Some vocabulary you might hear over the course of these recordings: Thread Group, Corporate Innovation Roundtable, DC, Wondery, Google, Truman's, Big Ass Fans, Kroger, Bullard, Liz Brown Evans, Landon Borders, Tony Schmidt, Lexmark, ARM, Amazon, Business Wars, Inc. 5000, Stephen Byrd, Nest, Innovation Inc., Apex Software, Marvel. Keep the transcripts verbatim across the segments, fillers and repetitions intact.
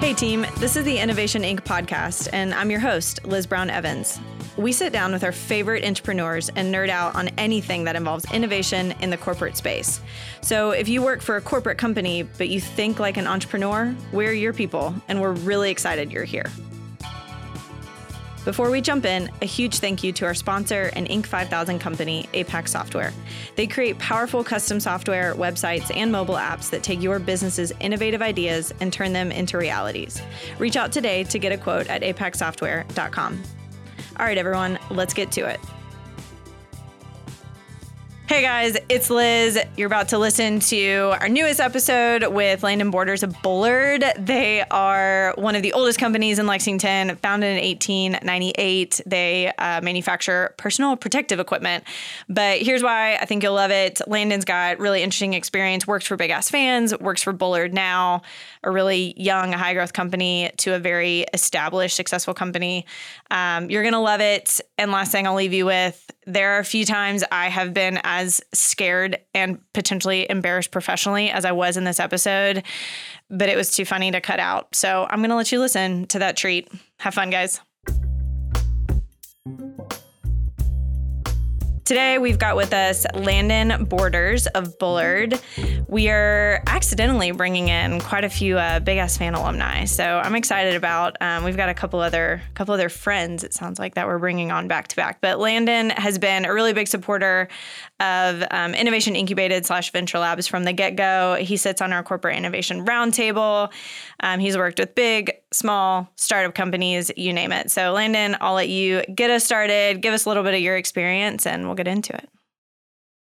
Hey team, this is the Innovation Incorporated podcast, and I'm your host, Liz Brown Evans. We sit down with our favorite entrepreneurs and nerd out on anything that involves innovation in the corporate space. So if you work for a corporate company, but you think like an entrepreneur, we're your people, and we're really excited you're here. Before we jump in, a huge thank you to our sponsor and Incorporated five thousand company, Apex Software. They create powerful custom software, websites, and mobile apps that take your business's innovative ideas and turn them into realities. Reach out today to get a quote at apex software dot com. All right, everyone, let's get to it. Hey guys, it's Liz. You're about to listen to our newest episode with Landon Borders of Bullard. They are one of the oldest companies in Lexington, founded in eighteen ninety-eight. They uh, manufacture personal protective equipment. But here's why I think you'll love it. Landon's got really interesting experience, works for Big Ass Fans, works for Bullard now, a really young, high-growth company to a very established, successful company. Um, you're going to love it. And last thing I'll leave you with, there are a few times I have been as scared and potentially embarrassed professionally as I was in this episode, but it was too funny to cut out. So I'm going to let you listen to that treat. Have fun, guys. Today, we've got with us Landon Borders of Bullard. We are accidentally bringing in quite a few uh, Big Ass Fan alumni, so I'm excited about. Um, we've got a couple other couple other friends, it sounds like, that we're bringing on back to back. But Landon has been a really big supporter of um, Innovation Incubated slash Venture Labs from the get-go. He sits on our Corporate Innovation Roundtable. Um, he's worked with big, small, startup companies, you name it. So Landon, I'll let you get us started. Give us a little bit of your experience, and we'll get into it.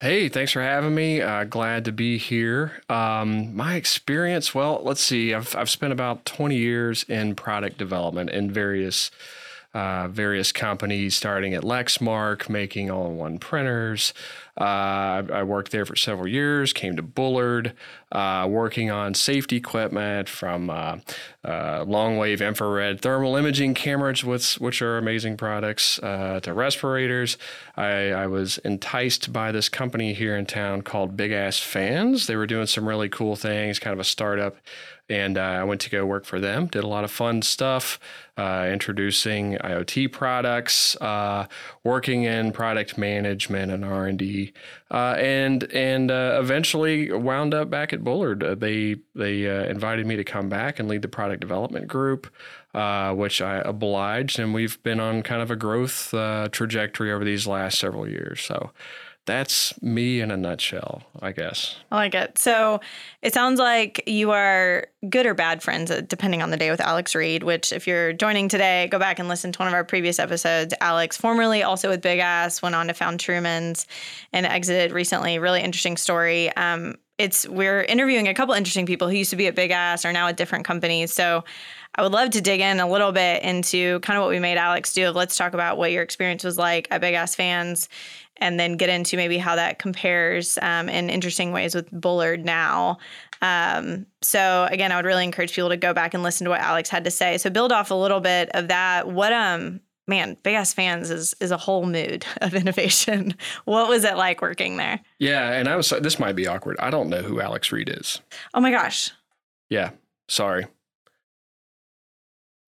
Hey, thanks for having me. Uh, glad to be here. Um, my experience, well, let's see. I've I've spent about twenty years in product development in various uh, various companies, starting at Lexmark, making all-in-one printers. Uh, I, I worked there for several years, came to Bullard, uh, working on safety equipment from uh, uh, long-wave infrared thermal imaging cameras, which, which are amazing products, uh, to respirators. I, I was enticed by this company here in town called Big Ass Fans. They were doing some really cool things, kind of a startup, and uh, I went to go work for them. Did a lot of fun stuff, uh, introducing IoT products, uh, working in product management and R and D. Uh, and and uh, eventually wound up back at Bullard. Uh, they they uh, invited me to come back and lead the product development group, uh, which I obliged. And we've been on kind of a growth uh, trajectory over these last several years. So that's me in a nutshell, I guess. I like it. So it sounds like you are good or bad friends, depending on the day, with Alex Reed, which if you're joining today, go back and listen to one of our previous episodes. Alex, formerly also with Big Ass, went on to found Truman's and exited recently. Really interesting story. Um, it's we're interviewing a couple interesting people who used to be at Big Ass are now at different companies. So I would love to dig in a little bit into kind of what we made Alex do. Let's talk about what your experience was like at Big Ass Fans, and then get into maybe how that compares um, in interesting ways with Bullard now. Um, so again, I would really encourage people to go back and listen to what Alex had to say. So build off a little bit of that. What, um, man, Big Ass Fans is is a whole mood of innovation. What was it like working there? Yeah, and I was, this might be awkward. I don't know who Alex Reed is. Oh my gosh. Yeah, sorry.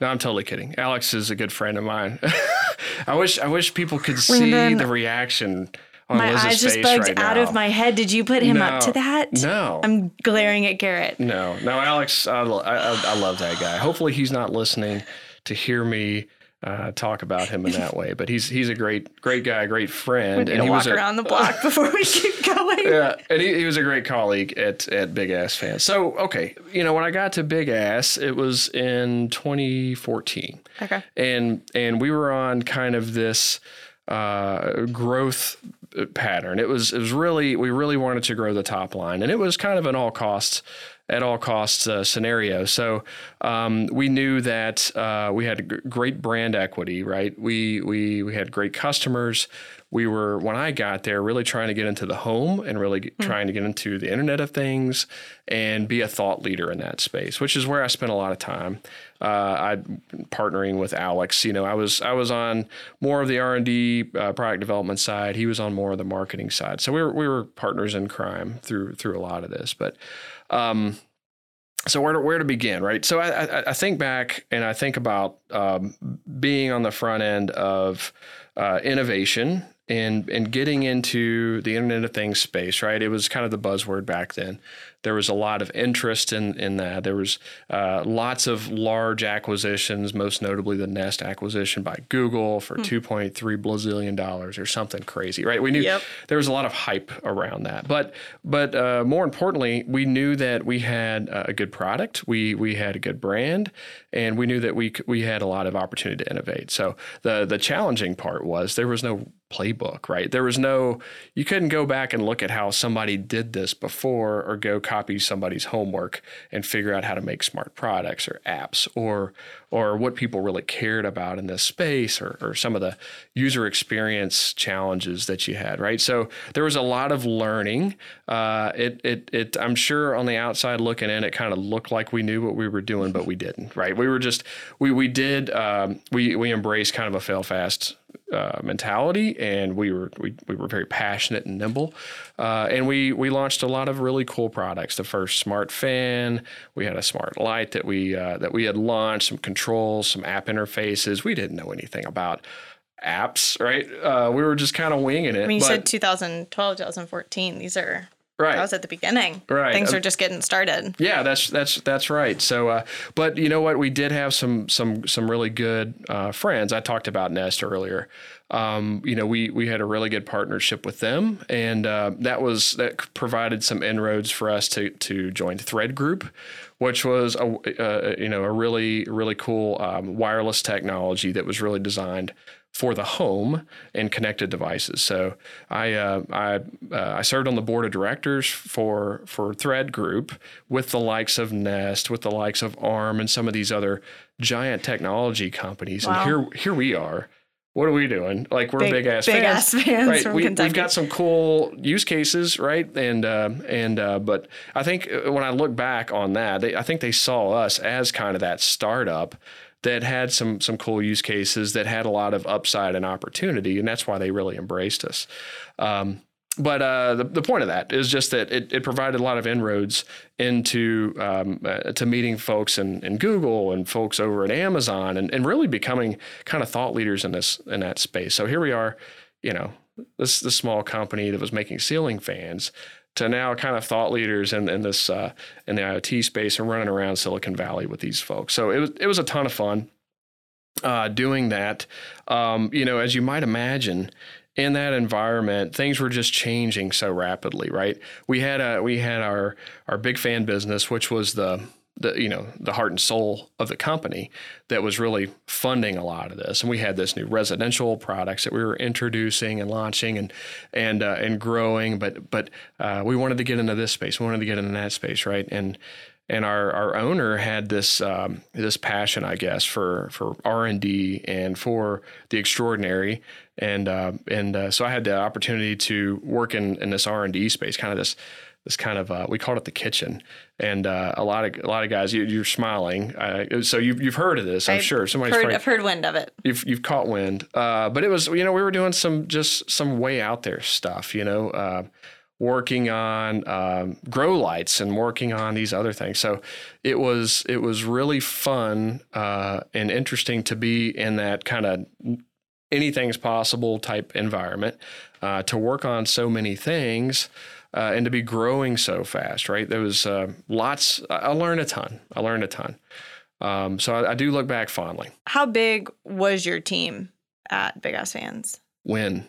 No, I'm totally kidding. Alex is a good friend of mine. I wish I wish people could see Landon, the reaction on Liz's face right now. My eyes just bugged out of my head. Did you put him no, up to that? No. I'm glaring at Garrett. No. No, Alex, I, I, I love that guy. Hopefully he's not listening to hear me uh, talk about him in that way. But he's he's a great great guy, great friend. We need and to he walk was a, around the block before we keep going. Yeah, and he, he was a great colleague at, at Big Ass Fans. So, okay, you know, when I got to Big Ass, it was in twenty fourteen. Okay. And and we were on kind of this uh, growth pattern. It was it was really we really wanted to grow the top line, and it was kind of an all costs at all costs uh, scenario. So um, we knew that uh, we had g- great brand equity, right? We we we had great customers. We were, when I got there, really trying to get into the home and really mm. trying to get into the Internet of Things and be a thought leader in that space, which is where I spent a lot of time. Uh, I partnering with Alex, you know, I was I was on more of the R and D uh, product development side. He was on more of the marketing side. So we were we were partners in crime through through a lot of this, but. Um, So where to, where to begin, right? So I, I, I think back and I think about um, being on the front end of uh, innovation and and getting into the Internet of Things space, right? It was kind of the buzzword back then. There was a lot of interest in, in that. There was uh, lots of large acquisitions, most notably the Nest acquisition by Google for hmm. two point three billion dollars or something crazy, right? We knew yep. there was a lot of hype around that. But but uh, more importantly, we knew that we had a good product, we we had a good brand, and we knew that we we had a lot of opportunity to innovate. So the the challenging part was there was no playbook, right? There was no, you couldn't go back and look at how somebody did this before or go copy somebody's homework and figure out how to make smart products or apps or or what people really cared about in this space or, or some of the user experience challenges that you had, right? So there was a lot of learning. Uh, it, it, it, I'm sure on the outside looking in, it kind of looked like we knew what we were doing, but we didn't, right? We were just, we we did, um, we we embraced kind of a fail fast Uh, mentality, and we were we, we were very passionate and nimble, uh, and we we launched a lot of really cool products. The first smart fan, we had a smart light that we uh, that we had launched, some controls, some app interfaces. We didn't know anything about apps, right? Uh, we were just kind of winging it. I mean, you but, said two thousand twelve, two thousand fourteen. These are. Right. That was at the beginning. Right. Things are just getting started. Yeah, that's that's that's right. So, uh, but you know what? We did have some some some really good uh, friends. I talked about Nest earlier. Um, you know, we we had a really good partnership with them, and uh, that was that provided some inroads for us to to join Thread Group, which was a uh, you know a really really cool um, wireless technology that was really designed for the home and connected devices. So I uh, I uh, I served on the board of directors for for Thread Group with the likes of Nest, with the likes of ARM, and some of these other giant technology companies. Wow. And here here we are. What are we doing? Like we're big, big ass big fans, ass fans right? From we, Kentucky. We've got some cool use cases, right? And uh, and uh, but I think when I look back on that, they, I think they saw us as kind of that startup that had some some cool use cases that had a lot of upside and opportunity, and that's why they really embraced us. Um, But uh, the the point of that is just that it, it provided a lot of inroads into um, uh, to meeting folks in, in Google and folks over at Amazon and, and really becoming kind of thought leaders in this in that space. So here we are, you know, this this small company that was making ceiling fans to now kind of thought leaders in in this uh, in the IoT space and running around Silicon Valley with these folks. So it was it was a ton of fun uh, doing that. Um, you know, as you might imagine. In that environment, things were just changing so rapidly, right? We had a we had our our big fan business, which was the the you know the heart and soul of the company that was really funding a lot of this, and we had this new residential products that we were introducing and launching and and uh, and growing. But but uh, we wanted to get into this space, we wanted to get into that space, right? And and our our owner had this um, this passion, I guess, for for R and D and for the extraordinary. And uh, and uh, so I had the opportunity to work in, in this R and D space, kind of this this kind of uh, we called it the kitchen. And uh, a lot of a lot of guys, you, you're smiling. Uh, so you've you've heard of this, I'm I've sure. Somebody's heard, probably, I've heard wind of it. You've you've caught wind, uh, but it was you know we were doing some just some way out there stuff, you know. Uh, working on um, grow lights and working on these other things. So it was it was really fun uh, and interesting to be in that kind of anything's possible type environment, uh, to work on so many things uh, and to be growing so fast, right? There was uh, lots. I learned a ton. I learned a ton. Um, so I, I do look back fondly. How big was your team at Big Ass Fans? When?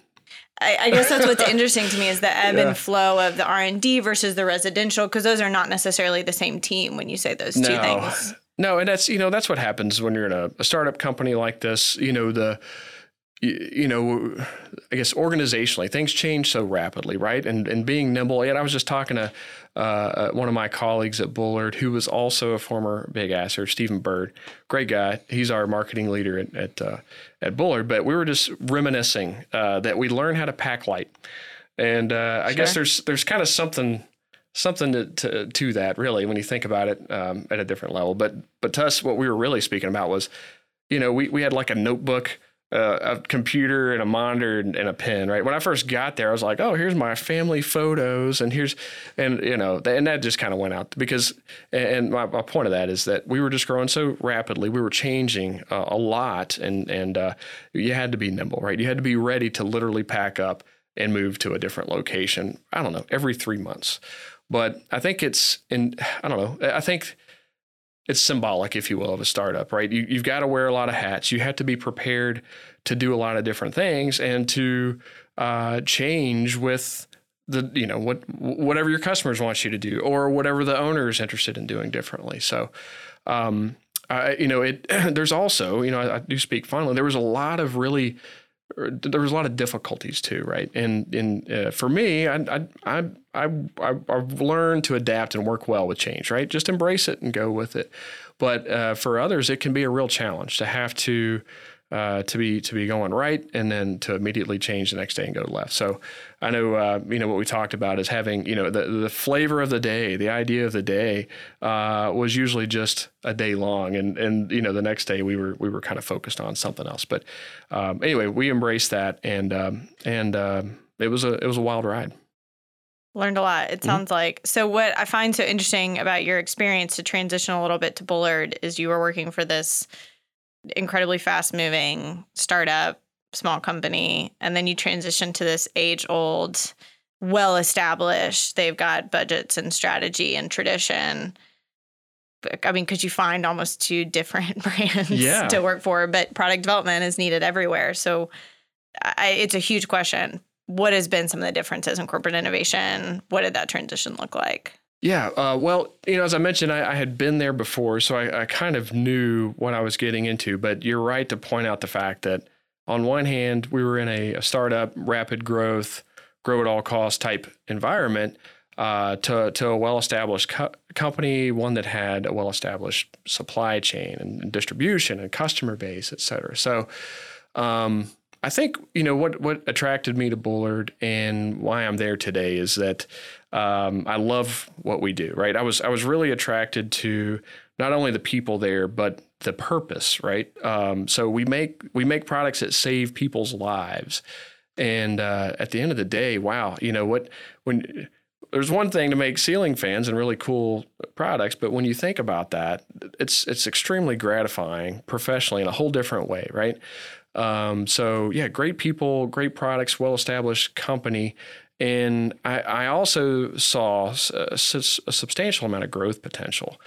I, I guess that's what's interesting to me is the ebb yeah. and flow of the R and D versus the residential, because those are not necessarily the same team when you say those no. two things. No, and that's, you know, that's what happens when you're in a, a startup company like this. You know, the, you, you know, I guess organizationally, things change so rapidly, right? And and being nimble. And I was just talking to uh, one of my colleagues at Bullard, who was also a former big asser, Stephen Byrd. Great guy. He's our marketing leader at at, uh, at Bullard. But we were just reminiscing uh, that we learned how to pack light. And uh, I sure. guess there's there's kind of something something to, to to that, really, when you think about it um, at a different level. But, but to us, what we were really speaking about was, you know, we, we had like a notebook uh, a computer and a monitor and, and a pen, right? When I first got there, I was like, oh, here's my family photos and here's, and you know, and that just kind of went out because, and my, my point of that is that we were just growing so rapidly. We were changing uh, a lot and, and uh, you had to be nimble, right? You had to be ready to literally pack up and move to a different location. I don't know, every three months. But I think it's in, I don't know, I think it's symbolic, if you will, of a startup, right? You, you've got to wear a lot of hats. You have to be prepared to do a lot of different things and to uh, change with the, you know, what whatever your customers want you to do or whatever the owner is interested in doing differently. So, um, I, you know, it there's also, you know, I, I do speak finally, there was a lot of really, there was a lot of difficulties too, right? And and uh, for me, I I I I I've learned to adapt and work well with change, right? Just embrace it and go with it. But uh, for others, it can be a real challenge to have to uh, to be to be going right and then to immediately change the next day and go left. So I know uh, you know what we talked about is having you know the the flavor of the day, the idea of the day uh, was usually just a day long, and and you know the next day we were we were kind of focused on something else. But um, anyway, we embraced that, and um, and uh, it was a it was a wild ride. Learned a lot. It sounds mm-hmm. like. So what I find so interesting about your experience to transition a little bit to Bullard is you were working for this incredibly fast moving startup. Small company, and then you transition to this age-old, well-established, they've got budgets and strategy and tradition. I mean, could you find almost two different brands yeah. to work for? But product development is needed everywhere. So I, it's a huge question. What has been some of the differences in corporate innovation? What did that transition look like? Yeah. Uh, well, you know, as I mentioned, I, I had been there before, so I, I kind of knew what I was getting into. But you're right to point out the fact that on one hand, we were in a, a startup, rapid growth, grow at all costs type environment uh, to, to a well-established co- company, one that had a well-established supply chain and distribution and customer base, et cetera. So um, I think, you know, what, what attracted me to Bullard and why I'm there today is that um, I love what we do, right? I was I was really attracted to not only the people there, but the purpose, right? Um, so we make we make products that save people's lives, and uh, at the end of the day, wow, you know what? When there's one thing to make ceiling fans and really cool products, but when you think about that, it's it's extremely gratifying professionally in a whole different way, right? Um, so yeah, great people, great products, well-established company. And I, I also saw a, a substantial amount of growth potential.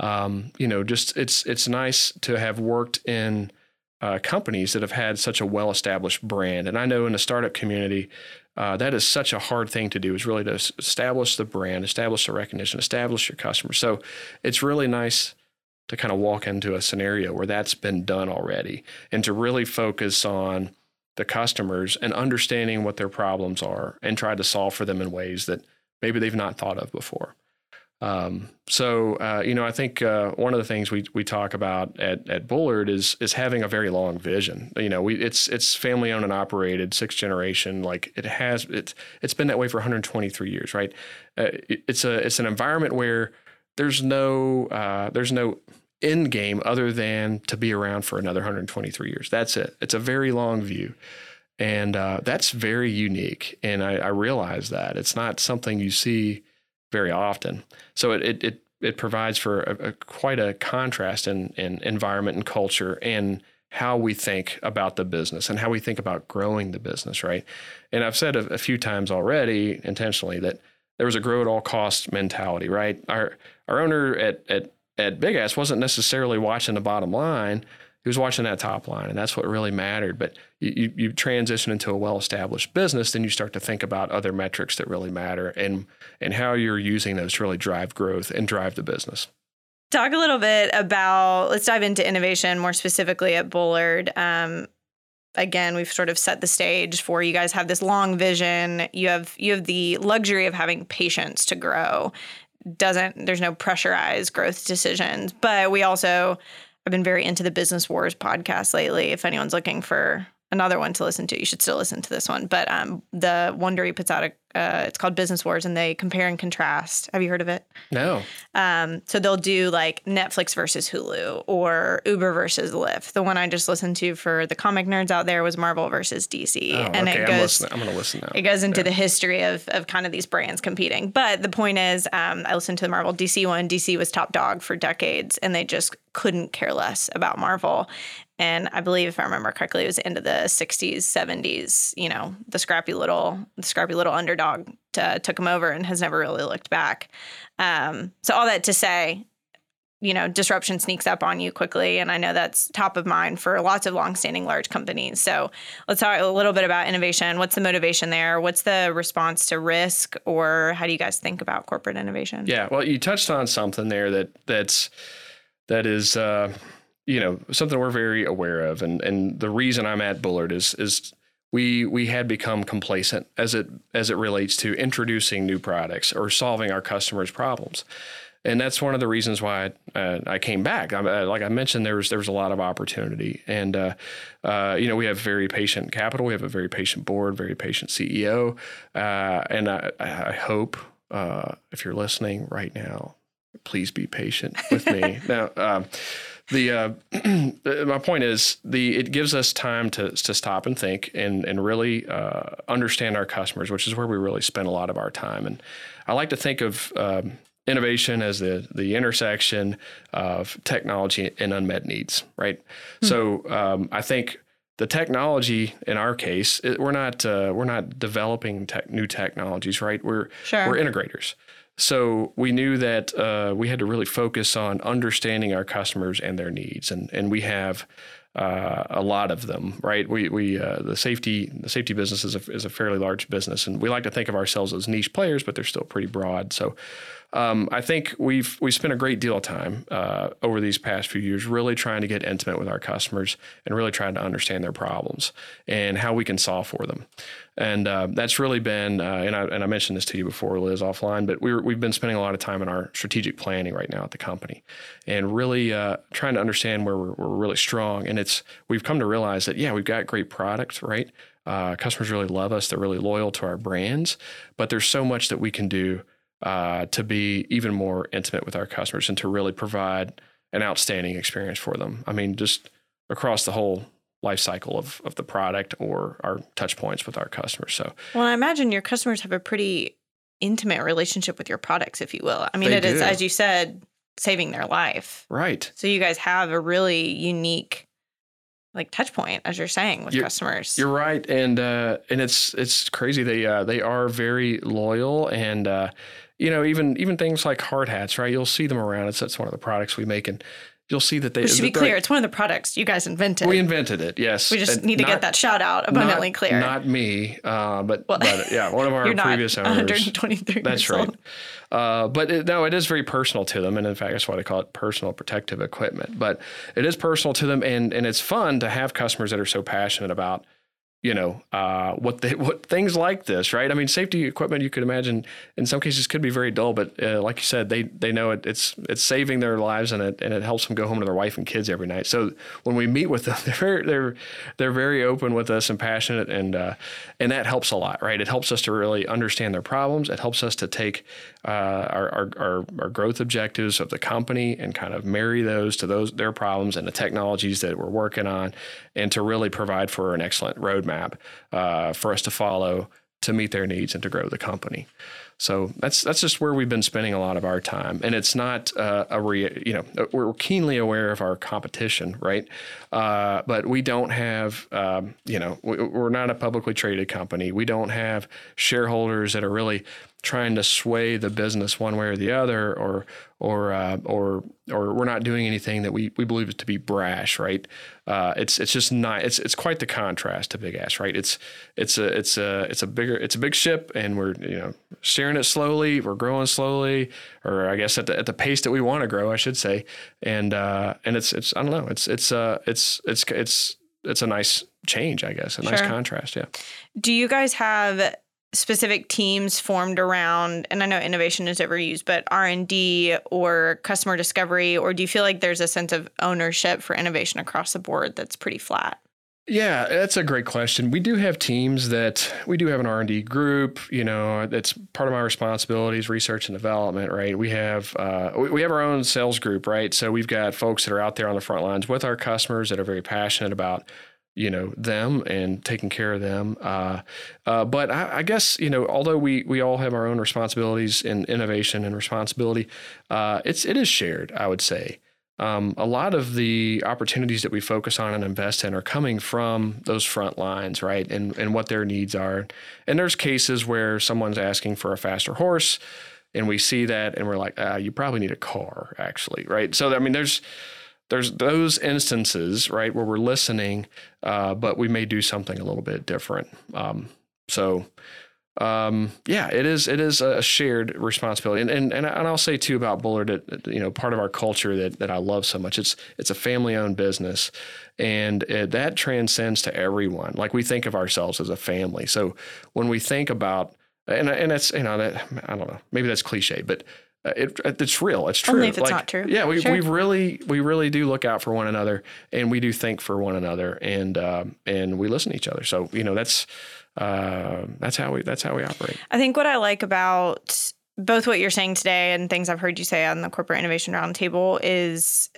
Um, you know, just it's it's nice to have worked in uh, companies that have had such a well-established brand. And I know in the startup community, uh, that is such a hard thing to do, is really to establish the brand, establish the recognition, establish your customer. So it's really nice to kind of walk into a scenario where that's been done already and to really focus on the customers and understanding what their problems are and try to solve for them in ways that maybe they've not thought of before. Um, so, uh, you know, I think uh, one of the things we we talk about at, at Bullard is is having a very long vision. You know, we it's it's family owned and operated, sixth generation. Like it has it's it's been that way for one hundred twenty-three years, right? Uh, it, it's a it's an environment where there's no uh, there's no end game other than to be around for another one hundred twenty-three years. That's it. It's a very long view. And uh, that's very unique. And I, I realize that it's not something you see very often. So it it it, it provides for a, a, quite a contrast in, in environment and culture and how we think about the business and how we think about growing the business, right? And I've said a, a few times already intentionally that there was a grow at all costs mentality, right? Our our owner at at at Big Ass wasn't necessarily watching the bottom line. He was watching that top line, and that's what really mattered. But you, you transition into a well-established business, then you start to think about other metrics that really matter and and how you're using those to really drive growth and drive the business. Talk a little bit about, let's dive into innovation more specifically at Bullard. Um, again, we've sort of set the stage for you guys have this long vision. You have you have the luxury of having patience to grow. Doesn't there's no pressurized growth decisions, but we also I've been very into the Business Wars podcast lately. If anyone's looking for another one to listen to. You should still listen to this one. But um, the Wondery puts out a, uh, it's called Business Wars, and they compare and contrast. Have you heard of it? No. Um, so they'll do like Netflix versus Hulu or Uber versus Lyft. The one I just listened to for the comic nerds out there was Marvel versus D C. Oh, and okay. it goes, I'm, I'm going to listen now. It goes into yeah. the history of, of kind of these brands competing. But the point is, um, I listened to the Marvel D C one. D C was top dog for decades, and they just couldn't care less about Marvel. And I believe, if I remember correctly, it was into the sixties, seventies, you know, the scrappy little the scrappy little underdog t- took him over and has never really looked back. Um, so all that to say, you know, disruption sneaks up on you quickly. And I know that's top of mind for lots of longstanding large companies. So let's talk a little bit about innovation. What's the motivation there? What's the response to risk? Or how do you guys think about corporate innovation? Yeah, well, you touched on something there that that's that is... Uh... you know, something we're very aware of. And and the reason I'm at Bullard is is we we had become complacent as it as it relates to introducing new products or solving our customers' problems. And that's one of the reasons why I, uh, I came back. I, like I mentioned, there was there was a lot of opportunity. And, uh, uh, you know, we have very patient capital. We have a very patient board, very patient C E O. Uh, and I, I hope uh, if you're listening right now, please be patient with me. Now, um, the uh, my point is the it gives us time to to stop and think and and really uh, understand our customers, which is where we really spend a lot of our time. And I like to think of um, innovation as the the intersection of technology and unmet needs. Right. Mm-hmm. So um, I think the technology in our case, it, we're not uh, we're not developing tech, new technologies. Right. We're sure. we're integrators. So we knew that uh, we had to really focus on understanding our customers and their needs, and and we have uh, a lot of them, right? We we uh, the safety the safety business is a, is a fairly large business, and we like to think of ourselves as niche players, but they're still pretty broad. So um, I think we've we spent a great deal of time uh, over these past few years really trying to get intimate with our customers and really trying to understand their problems and how we can solve for them. And uh, that's really been, uh, and, I, and I mentioned this to you before, Liz, offline, but we were, we've been spending a lot of time in our strategic planning right now at the company and really uh, trying to understand where we're, where we're really strong. And it's we've come to realize that, yeah, we've got great products, right? Uh, customers really love us. They're really loyal to our brands, but there's so much that we can do uh, to be even more intimate with our customers and to really provide an outstanding experience for them. I mean, just across the whole life cycle of, of the product or our touch points with our customers. So, well, I imagine your customers have a pretty intimate relationship with your products, if you will. I mean, it is, as you said, saving their life. Right. So you guys have a really unique like touch point, as you're saying, with you're, customers. You're right. And, uh, and it's, it's crazy. They, uh, they are very loyal and, uh, you know, even, even things like hard hats, right. You'll see them around. It's, that's one of the products we make. And, you'll see that they... But to be clear, it's one of the products you guys invented. We invented it, yes. We just and need to not, get that shout out abundantly not, clear. Not me, uh, but, well, but yeah, one of our previous owners. one hundred twenty-three That's years right. Old. Uh, but it, no, it is very personal to them. And in fact, that's why they call it personal protective equipment. But it is personal to them. And, and it's fun to have customers that are so passionate about, you know, uh, what they, what things like this, right? I mean, safety equipment, you could imagine in some cases could be very dull, but uh, like you said, they, they know it, it's, it's saving their lives and it, and it helps them go home to their wife and kids every night. So when we meet with them, they're, they're, they're very open with us and passionate and, uh, and that helps a lot, right? It helps us to really understand their problems. It helps us to take uh, our, our, our, our growth objectives of the company and kind of marry those to those, their problems and the technologies that we're working on and to really provide for an excellent roadmap. Map uh, for us to follow to meet their needs and to grow the company. So that's that's just where we've been spending a lot of our time. And it's not uh, a re, you know we're keenly aware of our competition, right? Uh, but we don't have um, you know we, we're not a publicly traded company. We don't have shareholders that are really trying to sway the business one way or the other, or or uh, or or we're not doing anything that we, we believe to be brash, right? Uh, it's it's just not it's it's quite the contrast to Big Ass, right? It's it's a it's a it's a bigger it's a big ship, and we're you know steering it slowly, we're growing slowly, or I guess at the at the pace that we want to grow, I should say, and uh, and it's it's I don't know, it's it's uh it's it's it's it's a nice change, I guess, a nice sure. contrast, yeah. Do you guys have specific teams formed around, and I know innovation is overused, but R and D or customer discovery, or do you feel like there's a sense of ownership for innovation across the board that's pretty flat? Yeah, that's a great question. We do have teams that we do have an R and D group. You know, that's part of my responsibilities, research and development, right? We have uh, we, we have our own sales group, right? So we've got folks that are out there on the front lines with our customers that are very passionate about, you know, them and taking care of them. Uh, uh, but I, I guess, you know, although we we all have our own responsibilities in innovation and responsibility, uh, it's it is shared, I would say. Um, a lot of the opportunities that we focus on and invest in are coming from those front lines, right? And and what their needs are. And there's cases where someone's asking for a faster horse, and we see that, and we're like, ah, you probably need a car, actually, right? So I mean, there's there's those instances, right, where we're listening, uh, but we may do something a little bit different. Um, so. Um, yeah, it is, it is a shared responsibility. And, and, and I'll say too about Bullard that, you know, part of our culture that, that I love so much, it's, it's a family owned business, and it, that transcends to everyone. Like, we think of ourselves as a family. So when we think about, and, and that's, you know, that, I don't know, maybe that's cliche, but it, it's real. It's true. Only if it's like, not true. Yeah. We, sure. we really, we really do look out for one another, and we do think for one another, and, um, and we listen to each other. So, you know, that's, Uh, that's how we, that's how we operate. I think what I like about both what you're saying today and things I've heard you say on the Corporate Innovation Roundtable is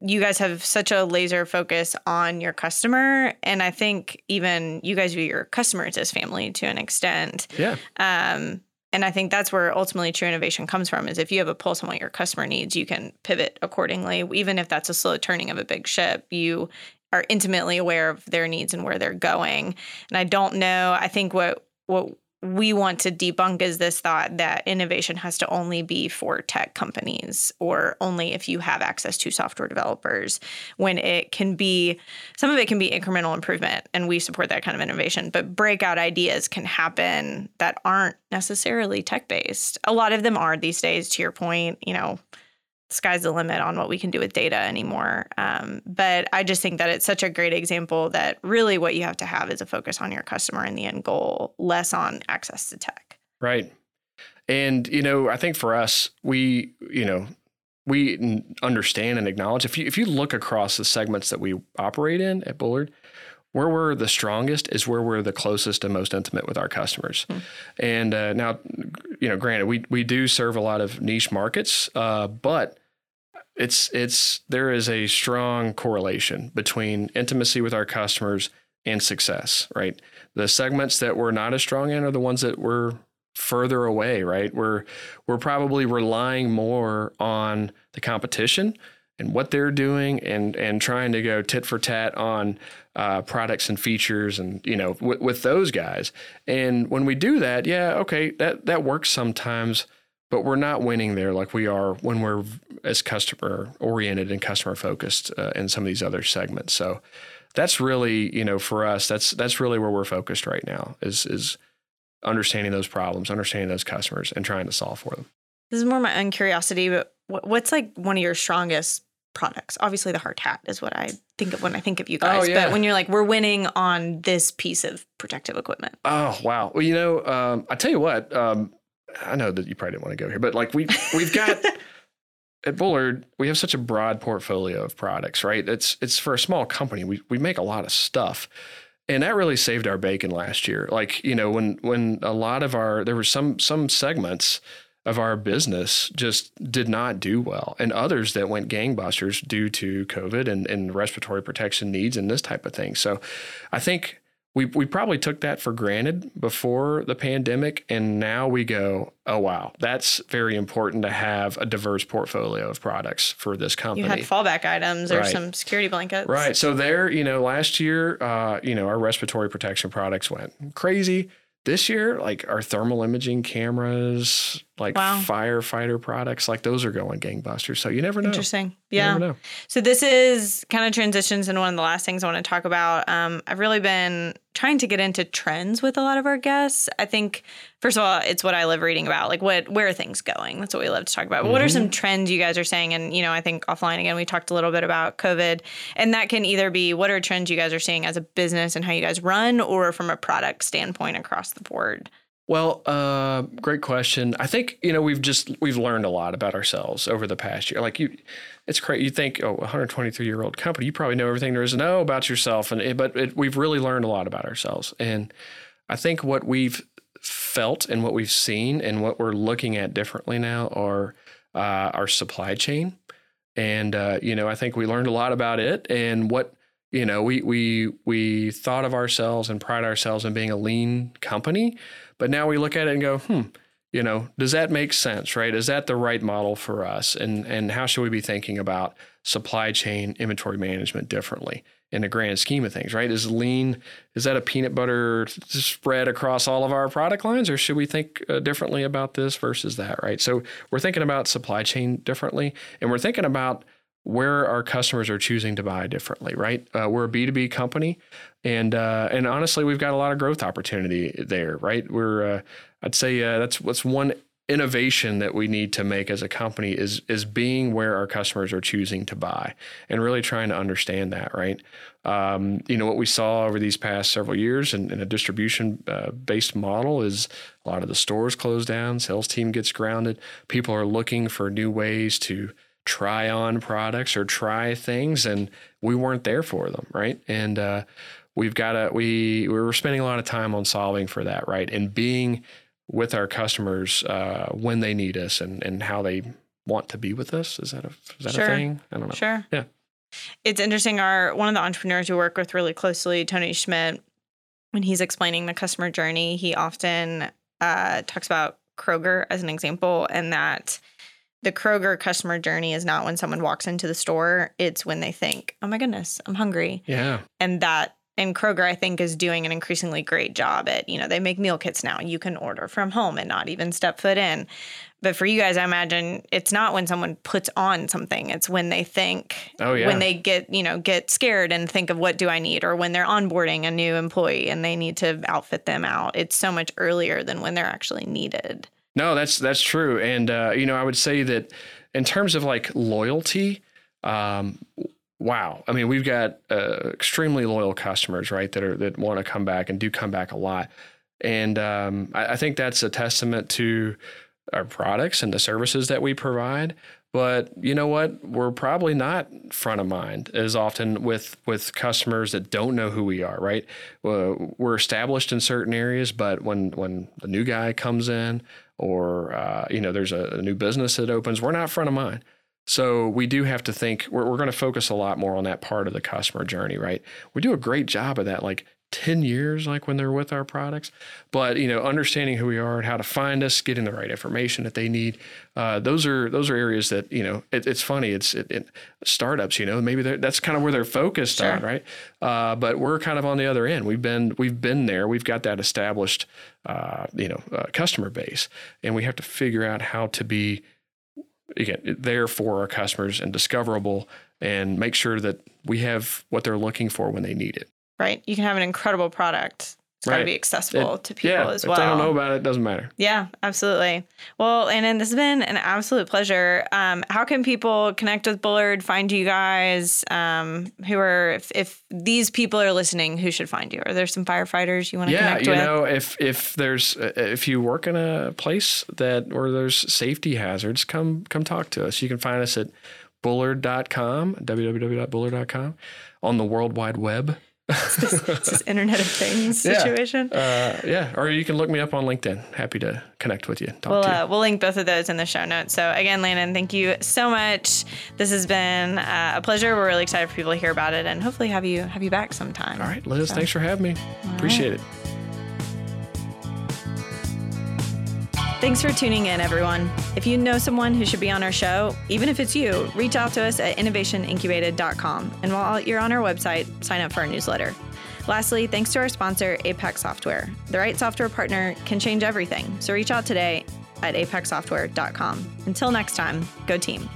you guys have such a laser focus on your customer. And I think even you guys view your customers as family to an extent. Yeah. Um, and I think that's where ultimately true innovation comes from, is if you have a pulse on what your customer needs, you can pivot accordingly. Even if that's a slow turning of a big ship, you are intimately aware of their needs and where they're going. And I don't know, I think what what we want to debunk is this thought that innovation has to only be for tech companies or only if you have access to software developers, when it can be, some of it can be incremental improvement, and we support that kind of innovation, but breakout ideas can happen that aren't necessarily tech-based. A lot of them are these days, to your point, you know, sky's the limit on what we can do with data anymore. Um, but I just think that it's such a great example that really what you have to have is a focus on your customer and the end goal, less on access to tech. Right. And, you know, I think for us, we, you know, we understand and acknowledge, if you, if you look across the segments that we operate in at Bullard, where we're the strongest is where we're the closest and most intimate with our customers. Mm. And uh, now, you know, granted, we we do serve a lot of niche markets, uh, but it's it's there is a strong correlation between intimacy with our customers and success, right? The segments that we're not as strong in are the ones that we're further away, right? We're we're probably relying more on the competition and what they're doing, and and trying to go tit for tat on uh, products and features, and, you know, w- with those guys. And when we do that, yeah, okay, that, that works sometimes, but we're not winning there like we are when we're as customer oriented and customer focused uh, in some of these other segments. So that's really, you know, for us, that's that's really where we're focused right now, is is understanding those problems, understanding those customers, and trying to solve for them. This is more my own curiosity, but what's like one of your strongest products? Obviously the hard hat is what I think of when I think of you guys. Oh, yeah. But when you're like, we're winning on this piece of protective equipment. Oh, wow. Well, you know, um, I tell you what, um, I know that you probably didn't want to go here, but like we, we've got at Bullard, we have such a broad portfolio of products, right? It's, it's for a small company. We, we make a lot of stuff, and that really saved our bacon last year. Like, you know, when, when a lot of our, there were some, some segments of our business just did not do well, and others that went gangbusters due to COVID and, and respiratory protection needs and this type of thing. So I think we we probably took that for granted before the pandemic, and now we go, oh, wow, that's very important to have a diverse portfolio of products for this company. You had fallback items, right, or some security blankets. Right. So there, you know, last year, uh, you know, our respiratory protection products went crazy. This year, like our thermal imaging cameras, like wow. firefighter products, like those are going gangbusters. So you never know. Interesting. Yeah. You never know. So this is kind of transitions into one of the last things I want to talk about. Um, I've really been trying to get into trends with a lot of our guests. I think, first of all, it's what I love reading about, like what where are things going? That's what we love to talk about. Mm-hmm. What are some trends you guys are saying? And, you know, I think offline, again, we talked a little bit about COVID, and that can either be what are trends you guys are seeing as a business and how you guys run, or from a product standpoint across the board. Well, uh, great question. I think, you know, we've just we've learned a lot about ourselves over the past year. Like you, it's crazy. You think, oh, one hundred twenty-three year old company, you probably know everything there is to know about yourself. And it, but it, we've really learned a lot about ourselves. And I think what we've felt and what we've seen and what we're looking at differently now are uh, our supply chain. And, uh, you know, I think we learned a lot about it and what, you know, we we we thought of ourselves and pride ourselves in being a lean company. But now we look at it and go, hmm, you know, does that make sense, right? Is that the right model for us? And and how should we be thinking about supply chain inventory management differently in the grand scheme of things, right? Is lean, is that a peanut butter spread across all of our product lines, or should we think uh, differently about this versus that, right? So we're thinking about supply chain differently, and we're thinking about where our customers are choosing to buy differently, right? Uh, we're a B two B company, and uh, and honestly, we've got a lot of growth opportunity there, right? We're, uh, I'd say uh, that's what's one innovation that we need to make as a company is is being where our customers are choosing to buy and really trying to understand that, right? Um, you know, what we saw over these past several years in, in a distribution-based uh, model is a lot of the stores close down, sales team gets grounded, people are looking for new ways to try on products or try things, and we weren't there for them, right? And uh, we've got to, we, we were spending a lot of time on solving for that, right? And being with our customers uh, when they need us and, and how they want to be with us. Is that a, is that sure. a thing? I don't know. Sure. Yeah. It's interesting. Our, one of the entrepreneurs we work with really closely, Tony Schmidt, when he's explaining the customer journey, he often uh, talks about Kroger as an example, and that the Kroger customer journey is not when someone walks into the store. It's when they think, oh my goodness, I'm hungry. Yeah. And that, and Kroger, I think, is doing an increasingly great job at, you know, they make meal kits now. You can order from home and not even step foot in. But for you guys, I imagine it's not when someone puts on something. It's when they think, oh, yeah. when they get, you know, get scared and think of what do I need, or when they're onboarding a new employee and they need to outfit them out. It's so much earlier than when they're actually needed. No, that's that's true. And, uh, you know, I would say that in terms of like loyalty, um, wow. I mean, we've got uh, extremely loyal customers, right, that are that want to come back and do come back a lot. And um, I, I think that's a testament to our products and the services that we provide. But you know what? We're probably not front of mind as often with, with customers that don't know who we are, right? We're established in certain areas, but when, when the new guy comes in or, uh, you know, there's a, a new business that opens, we're not front of mind. So we do have to think, we're, we're going to focus a lot more on that part of the customer journey, right? We do a great job of that, like ten years, like when they're with our products, but, you know, understanding who we are and how to find us, getting the right information that they need. Uh, those are, those are areas that, you know, it, it's funny, it's it, it, startups, you know, maybe that's kind of where they're focused sure. on. Right. Uh, but we're kind of on the other end. We've been, we've been there, we've got that established, uh, you know, uh, customer base, and we have to figure out how to be, again, there for our customers and discoverable and make sure that we have what they're looking for when they need it. Right. You can have an incredible product. It's got to right. be accessible it, to people yeah, as well. If they don't know about it, it doesn't matter. Yeah, absolutely. Well, and, and this has been an absolute pleasure. Um, how can people connect with Bullard, find you guys? Um, who are, if, if these people are listening, who should find you? Are there some firefighters you want to yeah, connect with? Yeah, you know, if if there's if you work in a place that where there's safety hazards, come come talk to us. You can find us at bullard dot com, w w w dot bullard dot com, on the World Wide Web. It's this, it's this Internet of Things yeah. situation. Uh, yeah. Or you can look me up on LinkedIn. Happy to connect with you. Talk we'll, to you. Uh, we'll link both of those in the show notes. So again, Landon, thank you so much. This has been uh, a pleasure. We're really excited for people to hear about it and hopefully have you have you back sometime. All right, Liz, so. Thanks for having me. All Appreciate right. it. Thanks for tuning in, everyone. If you know someone who should be on our show, even if it's you, reach out to us at innovation incubated dot com. And while you're on our website, sign up for our newsletter. Lastly, thanks to our sponsor, Apex Software. The right software partner can change everything. So reach out today at apex software dot com. Until next time, go team.